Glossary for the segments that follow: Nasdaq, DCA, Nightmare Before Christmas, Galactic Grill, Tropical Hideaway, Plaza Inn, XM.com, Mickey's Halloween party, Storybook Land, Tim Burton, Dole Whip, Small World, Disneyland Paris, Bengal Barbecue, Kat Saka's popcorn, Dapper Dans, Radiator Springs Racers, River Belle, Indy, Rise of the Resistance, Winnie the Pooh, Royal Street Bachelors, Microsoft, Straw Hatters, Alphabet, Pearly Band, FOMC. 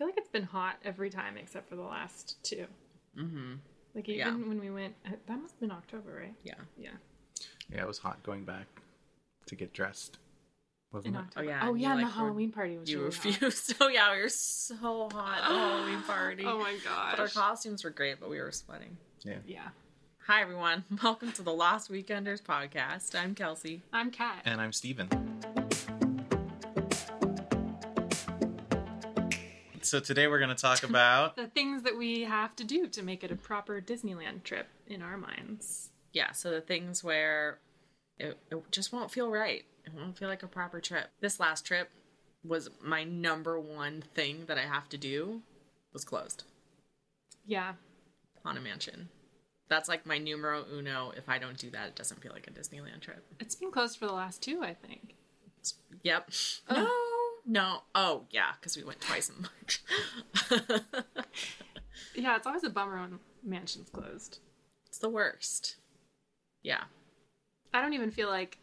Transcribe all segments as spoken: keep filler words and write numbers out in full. feel like it's been hot every time except for the last two. Mm-hmm. Like even yeah. when we went, that must have been October, right? Yeah. Yeah. Yeah, it was hot going back to get dressed. Wasn't it? Oh yeah. Oh yeah, and like, the Halloween party was. You really refused. Hot. Oh yeah, we were so hot at the Halloween party. Oh my gosh. But our costumes were great, but we were sweating. Yeah. Yeah. Hi everyone. Welcome to the Lost Weekenders podcast. I'm Kelsey. I'm Kat. And I'm Steven. So today we're going to talk about... the things that we have to do to make it a proper Disneyland trip in our minds. Yeah, so the things where it, it just won't feel right. It won't feel like a proper trip. This last trip was my number one thing that I have to do was closed. Yeah. Haunted Mansion. That's like my numero uno. If I don't do that, it doesn't feel like a Disneyland trip. It's been closed for the last two, I think. It's, yep. Oh. No. No. Oh, yeah, because we went twice in March. Yeah, it's always a bummer when Mansion's closed. It's the worst. Yeah. I don't even feel like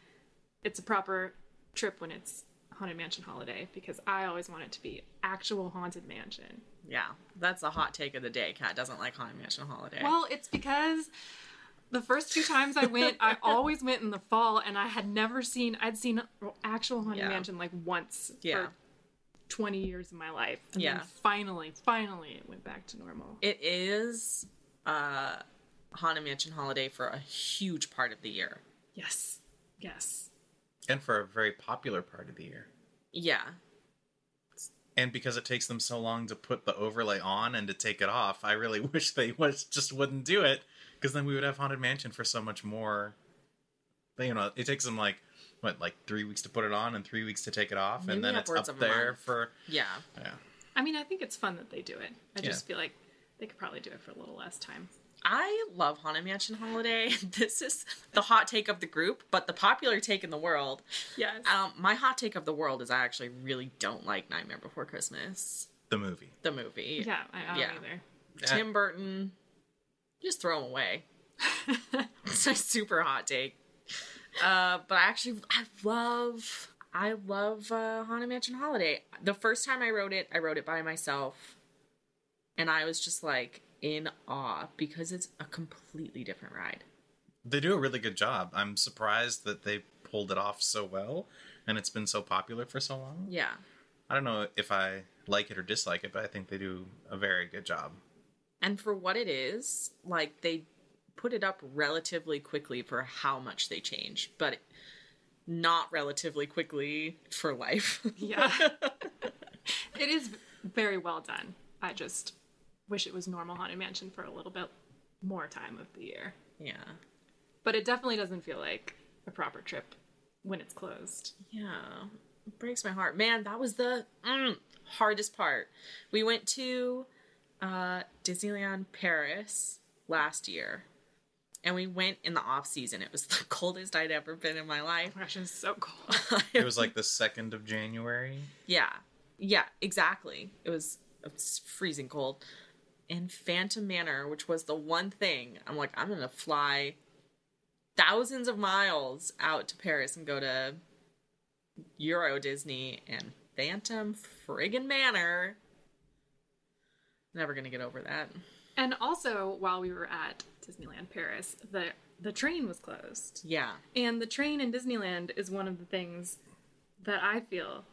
it's a proper trip when it's Haunted Mansion Holiday, because I always want it to be actual Haunted Mansion. Yeah, that's the hot take of the day. Kat doesn't like Haunted Mansion Holiday. Well, it's because... the first two times I went, I always went in the fall, and I had never seen, I'd seen actual Haunted yeah. Mansion like once yeah. for twenty years of my life. And yeah. then finally, finally it went back to normal. It is uh, Haunted Mansion Holiday for a huge part of the year. Yes. Yes. And for a very popular part of the year. Yeah. And because it takes them so long to put the overlay on and to take it off, I really wish they was, just wouldn't do it. Because then we would have Haunted Mansion for so much more. You know, it takes them like, what, like three weeks to put it on and three weeks to take it off. Maybe and then it's up there month. For... Yeah. Yeah. I mean, I think it's fun that they do it. I yeah. just feel like they could probably do it for a little less time. I love Haunted Mansion Holiday. This is the hot take of the group, but the popular take in the world. Yes. Um, my hot take of the world is I actually really don't like Nightmare Before Christmas. The movie. The movie. Yeah, I don't yeah. either. Tim Burton... just throw them away. It's a super hot take. Uh, but I actually, I love, I love uh, Haunted Mansion Holiday. The first time I wrote it, I wrote it by myself. And I was just like in awe because it's a completely different ride. They do a really good job. I'm surprised that they pulled it off so well. And it's been so popular for so long. Yeah. I don't know if I like it or dislike it, but I think they do a very good job. And for what it is, like, they put it up relatively quickly for how much they change, but not relatively quickly for life. Yeah. It is very well done. I just wish it was normal Haunted Mansion for a little bit more time of the year. Yeah. But it definitely doesn't feel like a proper trip when it's closed. Yeah. It breaks my heart. Man, that was the mm, hardest part. We went to... Uh, Disneyland Paris last year, and we went in the off season. It was the coldest I'd ever been in my life. Oh my gosh, it was so cold. It was like the second of January. Yeah, yeah, exactly. It was, it was freezing cold. And Phantom Manor, which was the one thing I'm like, I'm gonna fly thousands of miles out to Paris and go to Euro Disney, and Phantom friggin' Manor. Never going to get over that. And also, while we were at Disneyland Paris, the the train was closed. Yeah. And the train in Disneyland is one of the things that I feel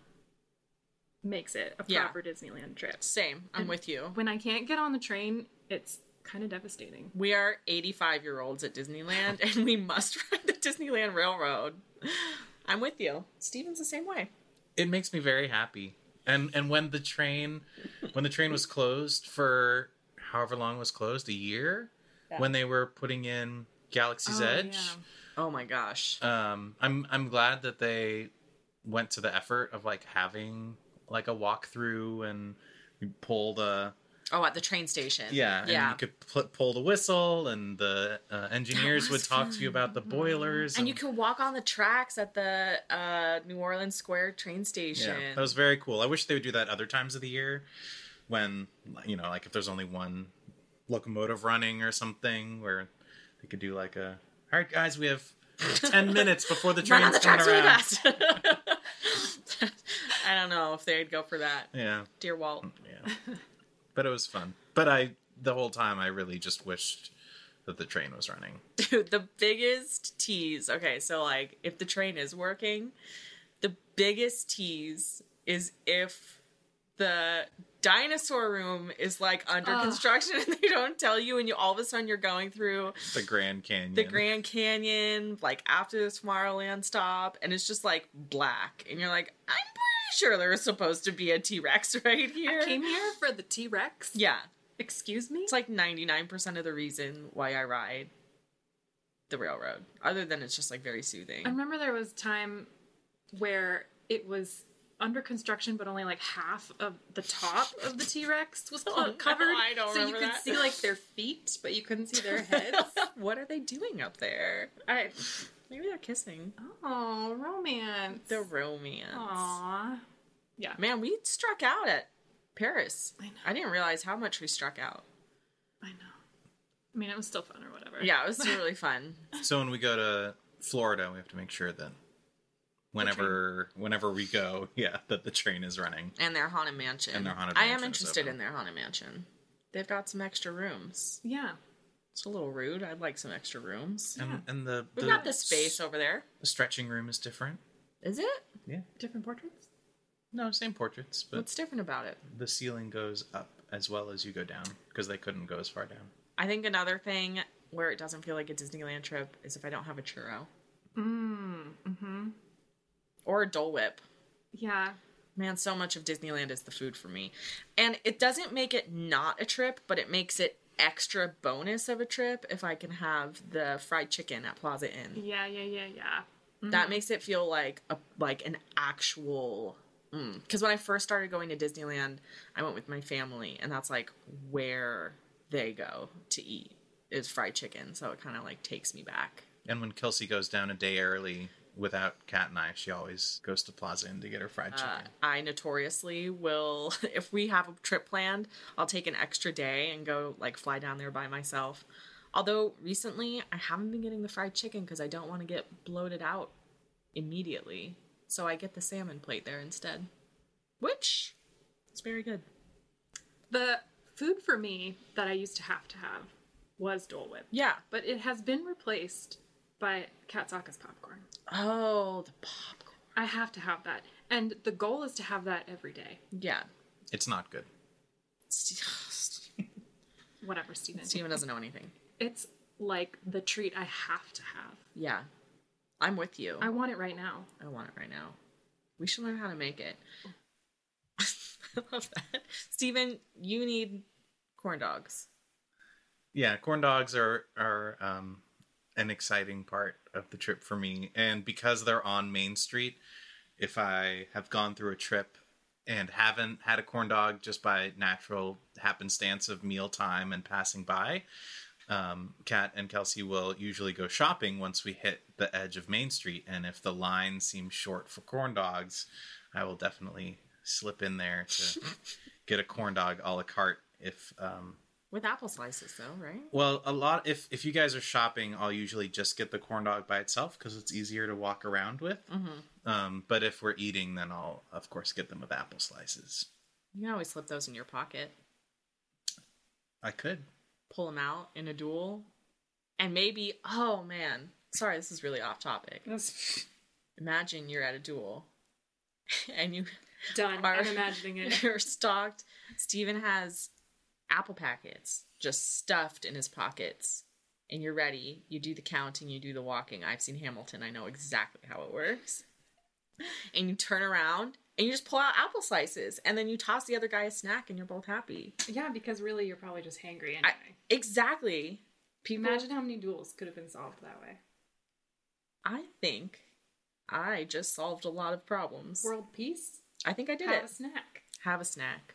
makes it a proper yeah. Disneyland trip. Same. I'm and with you. When I can't get on the train, it's kind of devastating. We are eighty-five-year-olds at Disneyland, and we must ride the Disneyland Railroad. I'm with you. Steven's the same way. It makes me very happy. And and when the train when the train was closed for however long it was closed, a year, yeah. when they were putting in Galaxy's oh, Edge. Yeah. Oh my gosh. Um I'm I'm glad that they went to the effort of like having like a walkthrough, and you pull the Oh, at the train station. Yeah, yeah. And you could pl- pull the whistle, and the uh, engineers would talk fun. to you about the boilers. And, and you could walk on the tracks at the uh, New Orleans Square train station. Yeah, that was very cool. I wish they would do that other times of the year when, you know, like if there's only one locomotive running or something, where they could do like a, all right, guys, we have ten minutes before the train's coming around. Run on the tracks really fast. I don't know if they'd go for that. Yeah. Dear Walt. Yeah. But it was fun. But I, the whole time, I really just wished that the train was running. Dude, the biggest tease. Okay, so, like, if the train is working, the biggest tease is if the dinosaur room is, like, under oh. construction and they don't tell you, and you all of a sudden you're going through the Grand Canyon. The Grand Canyon, like, after the Tomorrowland stop, and it's just, like, black. And you're like, I'm pretty sure there was supposed to be a T-Rex right here. I came here for the T-Rex? Yeah. Excuse me? It's like ninety-nine percent of the reason why I ride the railroad. Other than it's just like very soothing. I remember there was a time where it was under construction, but only like half of the top of the T-Rex was oh, covered. No, I don't so remember you could that. see like their feet, but you couldn't see their heads. What are they doing up there? I Maybe they're kissing. Oh, romance. The romance. Aww. Yeah. Man, we struck out at Paris. I know. I didn't realize how much we struck out. I know. I mean, it was still fun or whatever. Yeah, it was still really fun. So when we go to Florida, we have to make sure that whenever whenever we go, yeah, that the train is running. And their Haunted Mansion. And their Haunted Mansion. I am interested in their Haunted Mansion. They've got some extra rooms. Yeah. It's a little rude. I'd like some extra rooms. And, yeah. and the... We've the got the space over there. The stretching room is different. Is it? Yeah. Different portraits? No, same portraits. But what's different about it? The ceiling goes up as well as you go down, because they couldn't go as far down. I think another thing where it doesn't feel like a Disneyland trip is if I don't have a churro. Mm, mm-hmm. Or a Dole Whip. Yeah. Man, so much of Disneyland is the food for me. And it doesn't make it not a trip, but it makes it extra bonus of a trip if I can have the fried chicken at Plaza Inn. Yeah, yeah, yeah, yeah. Mm-hmm. That makes it feel like a like an actual... Because when I first started going to Disneyland, I went with my family, and that's, like, where they go to eat is fried chicken. So it kind of, like, takes me back. And when Kelsey goes down a day early without Kat and I, she always goes to Plaza Inn to get her fried chicken. Uh, I notoriously will, if we have a trip planned, I'll take an extra day and go, like, fly down there by myself. Although, recently, I haven't been getting the fried chicken because I don't want to get bloated out immediately. So I get the salmon plate there instead, which is very good. The food for me that I used to have to have was Dole Whip. Yeah. But it has been replaced by Kat Saka's popcorn. Oh, the popcorn. I have to have that. And the goal is to have that every day. Yeah. It's not good. Whatever, Steven. Steven doesn't know anything. It's like the treat I have to have. Yeah. I'm with you. I want it right now. I want it right now. We should learn how to make it. I love that. Steven, you need corn dogs. Yeah, corn dogs are, are um, an exciting part of the trip for me. And because they're on Main Street, if I have gone through a trip and haven't had a corn dog just by natural happenstance of mealtime and passing by... Um, Kat and Kelsey will usually go shopping once we hit the edge of Main Street, and if the line seems short for corn dogs, I will definitely slip in there to get a corn dog a la carte. If um, with apple slices, though, right? Well, a lot. If if you guys are shopping, I'll usually just get the corn dog by itself because it's easier to walk around with. Mm-hmm. Um, but if we're eating, then I'll of course get them with apple slices. You can always slip those in your pocket. I could. Pull them out in a duel, and maybe, oh man, sorry, this is really off topic. That's... Imagine you're at a duel, and you done. Are, I'm imagining it. You're stalked. Steven has apple packets just stuffed in his pockets, and you're ready. You do the counting, you do the walking. I've seen Hamilton. I know exactly how it works. And you turn around. And you just pull out apple slices, and then you toss the other guy a snack, and you're both happy. Yeah, because really, you're probably just hangry anyway. I, exactly. People, imagine how many duels could have been solved that way. I think I just solved a lot of problems. World peace? I think I did have it. Have a snack. Have a snack.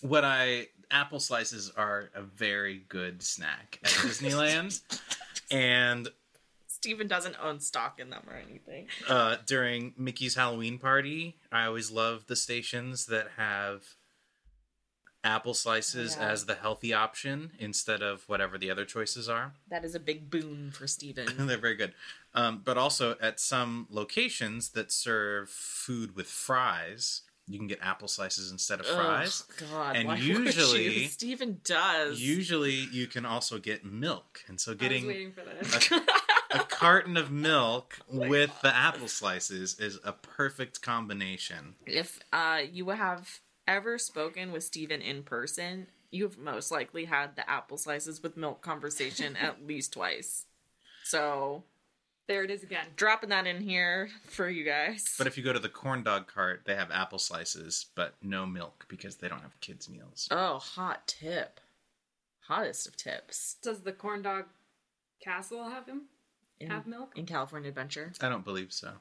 What I... Apple slices are a very good snack at Disneyland. And... Steven doesn't own stock in them or anything. Uh, during Mickey's Halloween party, I always love the stations that have apple slices yeah. as the healthy option instead of whatever the other choices are. That is a big boon for Steven. They're very good. Um, but also at some locations that serve food with fries, You can get apple slices instead of fries. Oh, God. And why usually, would you? Steven does. Usually, you can also get milk. And so, getting I was waiting for that. a, a carton of milk oh with God. the apple slices is a perfect combination. If uh, you have ever spoken with Steven in person, you've most likely had the apple slices with milk conversation at least twice. So there it is again. Dropping that in here for you guys. But if you go to the corn dog cart, they have apple slices, but no milk because they don't have kids' meals. Oh, hot tip. Hottest of tips. Does the corn dog castle have him? In, have milk? In California Adventure? I don't believe so.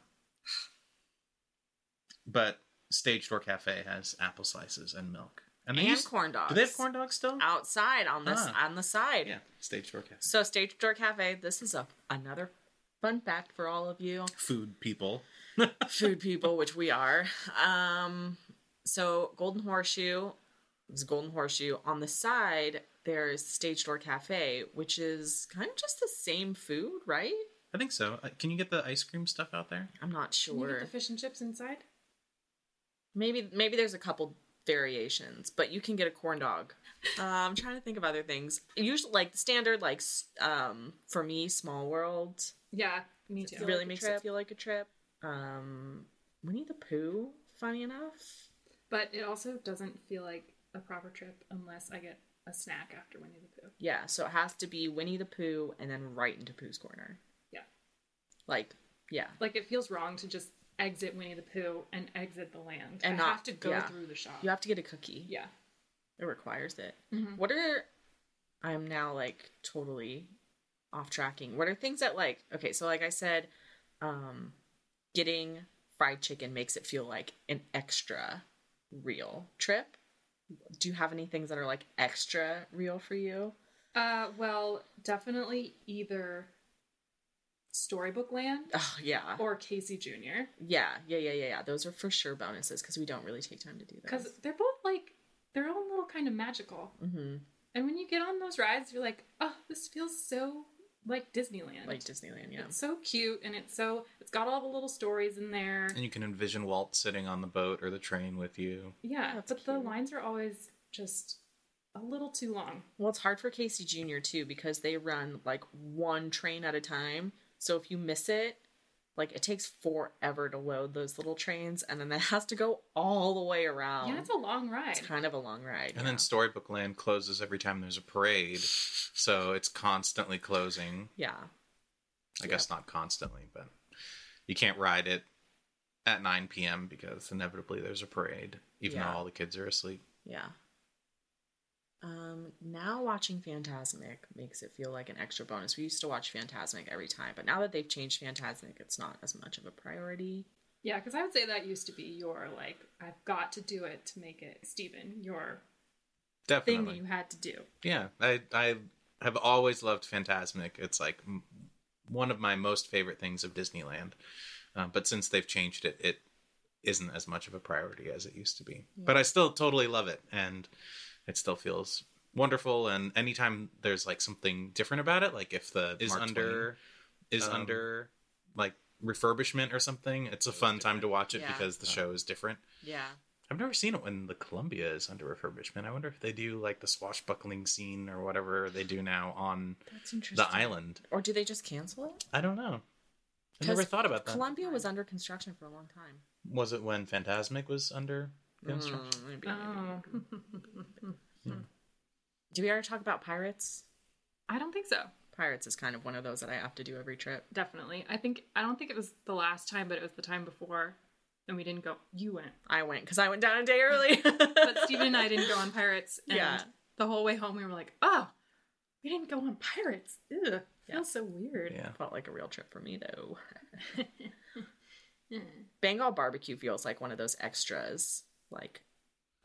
But Stage Door Cafe has apple slices and milk. And, and used, corn dogs. Do they have corn dogs still? Outside on the, ah. on the side. Yeah, Stage Door Cafe. So Stage Door Cafe, this is a another fun fact for all of you. Food people. Food people, which we are. Um, so Golden Horseshoe, it's Golden Horseshoe. On the side, there's Stage Door Cafe, which is kind of just the same food, right? I think so. Can you get the ice cream stuff out there? I'm not sure. Can you get the fish and chips inside? Maybe, maybe there's a couple variations, but you can get a corn dog. Uh, I'm trying to think of other things. Usually, like the standard, like um, for me, Small World. Yeah, me too. It really makes it feel like a trip. Um, Winnie the Pooh, funny enough, but it also doesn't feel like a proper trip unless I get a snack after Winnie the Pooh. Yeah, so it has to be Winnie the Pooh and then right into Pooh's Corner. Yeah, like yeah, like it feels wrong to just exit Winnie the Pooh and exit the land. And I not, have to go yeah. through the shop. You have to get a cookie. Yeah. It requires it. Mm-hmm. What are... I'm now, like, totally off-tracking. What are things that, like... Okay, so like I said, um, getting fried chicken makes it feel like an extra real trip. Do you have any things that are, like, extra real for you? Uh, well, definitely either Storybook Land, oh yeah, or Casey Junior Yeah, yeah, yeah, yeah, yeah. Those are for sure bonuses because we don't really take time to do that. Because they're both like their own little kind of magical. Mm-hmm. And when you get on those rides, you're like, oh, this feels so like Disneyland. Like Disneyland, yeah. It's so cute, and it's so it's got all the little stories in there. And you can envision Walt sitting on the boat or the train with you. Yeah, That's but cute. The lines are always just a little too long. Well, it's hard for Casey Junior too because they run like one train at a time. So if you miss it, like, it takes forever to load those little trains, and then it has to go all the way around. Yeah, it's a long ride. It's kind of a long ride. And yeah. then Storybook Land closes every time there's a parade, so it's constantly closing. Yeah. I yeah. guess not constantly, but you can't ride it at nine p.m. because inevitably there's a parade, even yeah. though all the kids are asleep. Yeah. Um, now watching Fantasmic makes it feel like an extra bonus. We used to watch Fantasmic every time, but now that they've changed Fantasmic, it's not as much of a priority. Yeah, because I would say that used to be your, like, I've got to do it to make it, Steven, your Definitely. thing you had to do. Yeah, I, I have always loved Fantasmic. It's, like, m- one of my most favorite things of Disneyland. Uh, but since they've changed it, it isn't as much of a priority as it used to be. Yeah. But I still totally love it, and it still feels wonderful, and anytime there's like something different about it, like if the is under is um, under like refurbishment or something, it's a fun time to watch it yeah. because the show is different. Yeah, I've never seen it when the Columbia is under refurbishment. I wonder if they do like the swashbuckling scene or whatever they do now on the island, or do they just cancel it? I don't know. I never thought about that. Columbia was under construction for a long time. Was it when Fantasmic was under? Mm, maybe, oh. maybe. yeah. Do we already talk about Pirates? I don't think so. Pirates is kind of one of those that I have to do every trip. Definitely. I think I don't think it was the last time, but it was the time before, and we didn't go. You went. I went because I went down a day early. But Steven and I didn't go on Pirates. And yeah. The whole way home, we were like, "Oh, we didn't go on Pirates. Ugh, yeah. feels so weird." Yeah. Felt like a real trip for me though. Bengal Barbecue feels like one of those extras. Like,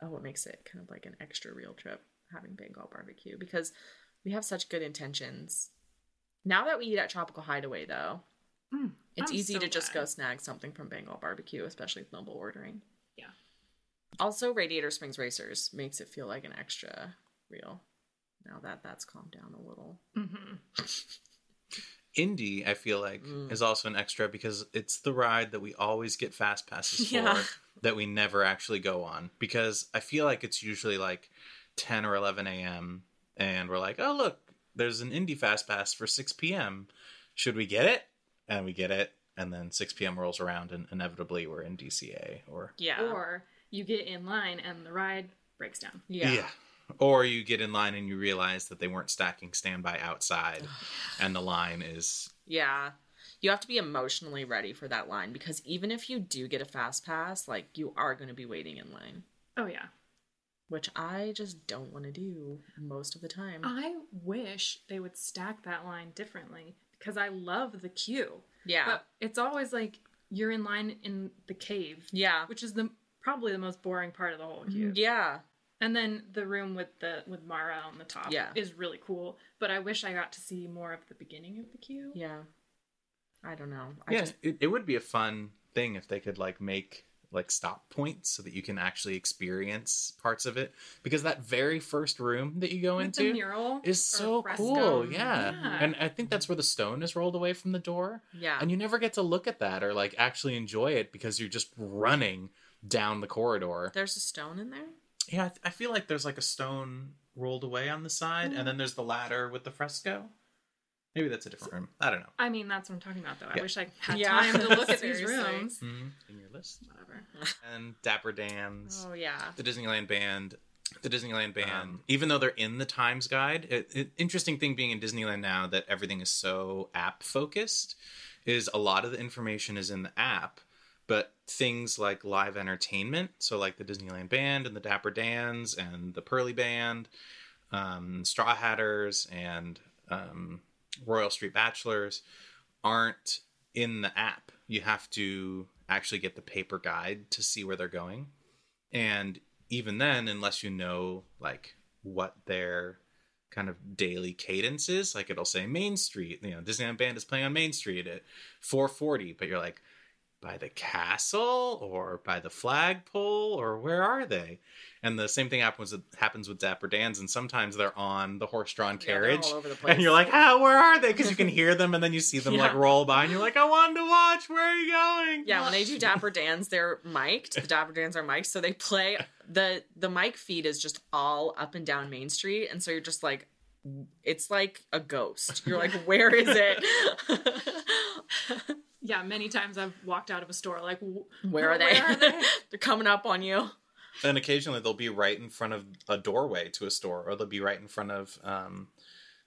oh, it makes it kind of like an extra real trip having Bengal Barbecue because we have such good intentions. Now that we eat at Tropical Hideaway, though, mm, it's I'm easy so to glad. just go snag something from Bengal Barbecue, especially with mobile ordering. Yeah. Also, Radiator Springs Racers makes it feel like an extra real. Now that that's calmed down a little. Mm-hmm. Indy, I feel like, mm. is also an extra because it's the ride that we always get fast passes yeah. for that we never actually go on. Because I feel like it's usually like ten or eleven a.m. and we're like, oh, look, there's an Indy fast pass for six p.m. Should we get it? And we get it. And then six p.m. rolls around and inevitably we're in D C A. Or yeah. Or you get in line and the ride breaks down. Yeah. Yeah. Or you get in line and you realize that they weren't stacking standby outside and the line is... Yeah. You have to be emotionally ready for that line because even if you do get a fast pass, like, you are going to be waiting in line. Oh, yeah. Which I just don't want to do most of the time. I wish they would stack that line differently because I love the queue. Yeah. But it's always like you're in line in the cave. Yeah. Which is the probably the most boring part of the whole queue. Yeah. And then the room with the with Mara on the top yeah. is really cool. But I wish I got to see more of the beginning of the queue. Yeah. I don't know. I yeah, just... it, it would be a fun thing if they could like make like stop points so that you can actually experience parts of it. Because that very first room that you go with into the mural is so cool. Yeah. yeah. And I think that's where the stone is rolled away from the door. Yeah. And you never get to look at that or like actually enjoy it because you're just running down the corridor. There's a stone in there? Yeah, I, th- I feel like there's like a stone rolled away on the side, mm. and then there's the ladder with the fresco. Maybe that's a different room. I don't know. I mean, that's what I'm talking about, though. Yeah. I wish I had yeah. time to look at these rooms. Mm-hmm. In your list. Whatever. And Dapper Dans. Oh, yeah. The Disneyland Band. The Disneyland Band. Um, even though they're in the Times Guide, it, it, interesting thing being in Disneyland now that everything is so app-focused is a lot of the information is in the app. But things like live entertainment, so like the Disneyland Band and the Dapper Dans and the Pearly Band, um, Straw Hatters and um, Royal Street Bachelors aren't in the app. You have to actually get the paper guide to see where they're going. And even then, unless you know like what their kind of daily cadence is, like it'll say Main Street, you know, Disneyland Band is playing on Main Street at four forty, but you're like, by the castle or by the flagpole or where are they? And the same thing happens happens with Dapper Dans, and sometimes they're on the horse-drawn carriage yeah, all over the place. And you're like, ah, where are they? Because you can hear them and then you see them yeah. like roll by and you're like, I wanted to watch. Where are you going? Yeah, when they do Dapper Dans, they're mic'd. The Dapper Dans are mic'd, so they play. The, the mic feed is just all up and down Main Street, and so you're just like, it's like a ghost. You're like, where is it? Yeah, many times I've walked out of a store like, where, where are they? Where are they? They're coming up on you. And occasionally they'll be right in front of a doorway to a store, or they'll be right in front of um,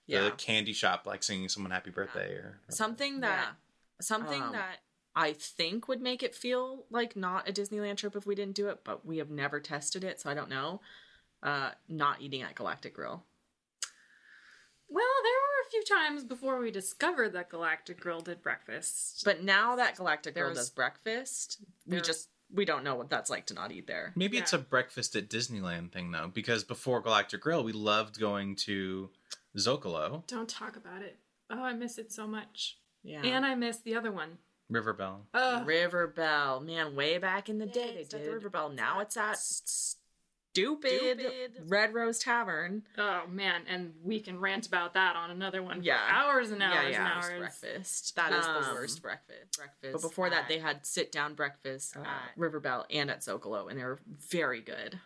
the yeah. candy shop, like singing someone happy birthday yeah. or something that yeah. something um, that I think would make it feel like not a Disneyland trip if we didn't do it, but we have never tested it, so I don't know. Uh, not eating at Galactic Grill. Well, there were a few times before we discovered that Galactic Grill did breakfast. But now that Galactic Grill does breakfast, we just, we don't know what that's like to not eat there. Maybe yeah. it's a breakfast at Disneyland thing, though, because before Galactic Grill, we loved going to Zocalo. Don't talk about it. Oh, I miss it so much. Yeah. And I miss the other one. River Belle. Oh. River Belle. Man, way back in the yeah, day, they did the River Belle. Now it's at... St- Stupid, Stupid Red Rose Tavern. Oh, man. And we can rant about that on another one. Yeah. For hours and hours yeah, yeah. and hours. Breakfast. That is um, the worst breakfast. breakfast. But before at... that, they had sit-down breakfast uh, at River Belle and at Zocalo, and they were very good.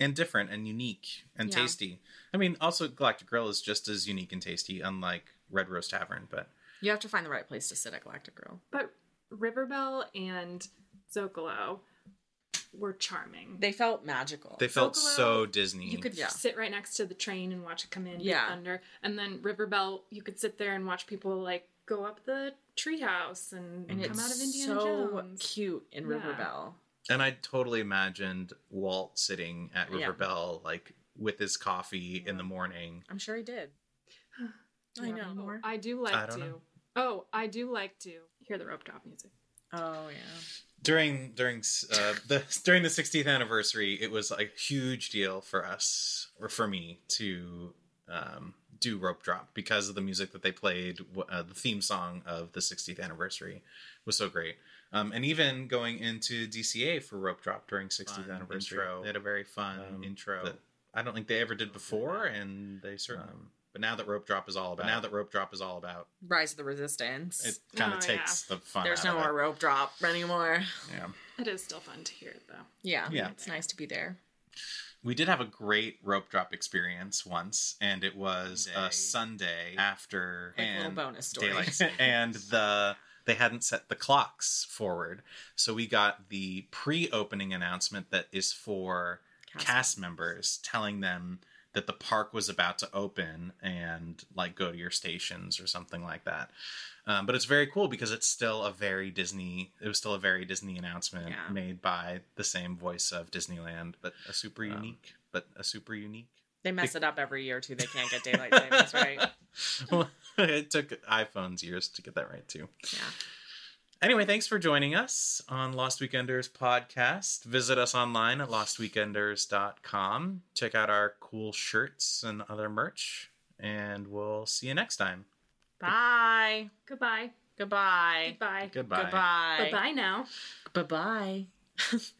And different and unique and yeah. tasty. I mean, also Galactic Grill is just as unique and tasty, unlike Red Rose Tavern, but... You have to find the right place to sit at Galactic Grill. But River Belle and Zocalo... were charming. They felt magical. They felt Zocalo, so Disney. You could yeah. sit right next to the train and watch it come in yeah. thunder. And then River Belle, you could sit there and watch people like go up the treehouse and, and come out of Indiana so Jones. So cute in yeah. River Belle. And I totally imagined Walt sitting at River yeah. Belle like with his coffee yeah. in the morning. I'm sure he did. I know. More? I do like I to. Know. Oh, I do like to hear the rope drop music. Oh yeah. During during uh, the during the sixtieth anniversary, it was a huge deal for us or for me to um, do Rope Drop because of the music that they played. Uh, the theme song of the sixtieth anniversary was so great, um, and even going into D C A for Rope Drop during sixtieth fun anniversary, intro. They had a very fun um, intro that I don't think they ever did before, and they certainly. Um, But now that rope drop is all about, now that rope drop is all about Rise of the Resistance, it kind of oh, takes yeah. the fun. There's out no of more it. rope drop anymore. Yeah, it is still fun to hear it though. Yeah, yeah, it's nice to be there. We did have a great rope drop experience once, and it was Day. a Sunday after like and little bonus stories, and the. They hadn't set the clocks forward. So we got the pre-opening announcement that is for cast, cast members, telling them that the park was about to open and like go to your stations or something like that. Um, but it's very cool because it's still a very Disney. It was still a very Disney announcement yeah. made by the same voice of Disneyland, but a super um, unique, but a super unique. They mess it up every year, too. They can't get daylight savings, right? Well, it took iPhone's years to get that right, too. Yeah. Anyway, thanks for joining us on Lost Weekenders podcast. Visit us online at lost weekenders dot com. Check out our cool shirts and other merch. And we'll see you next time. Bye. Goodbye. Goodbye. Goodbye. Goodbye. Goodbye. Bye-bye now. Bye-bye.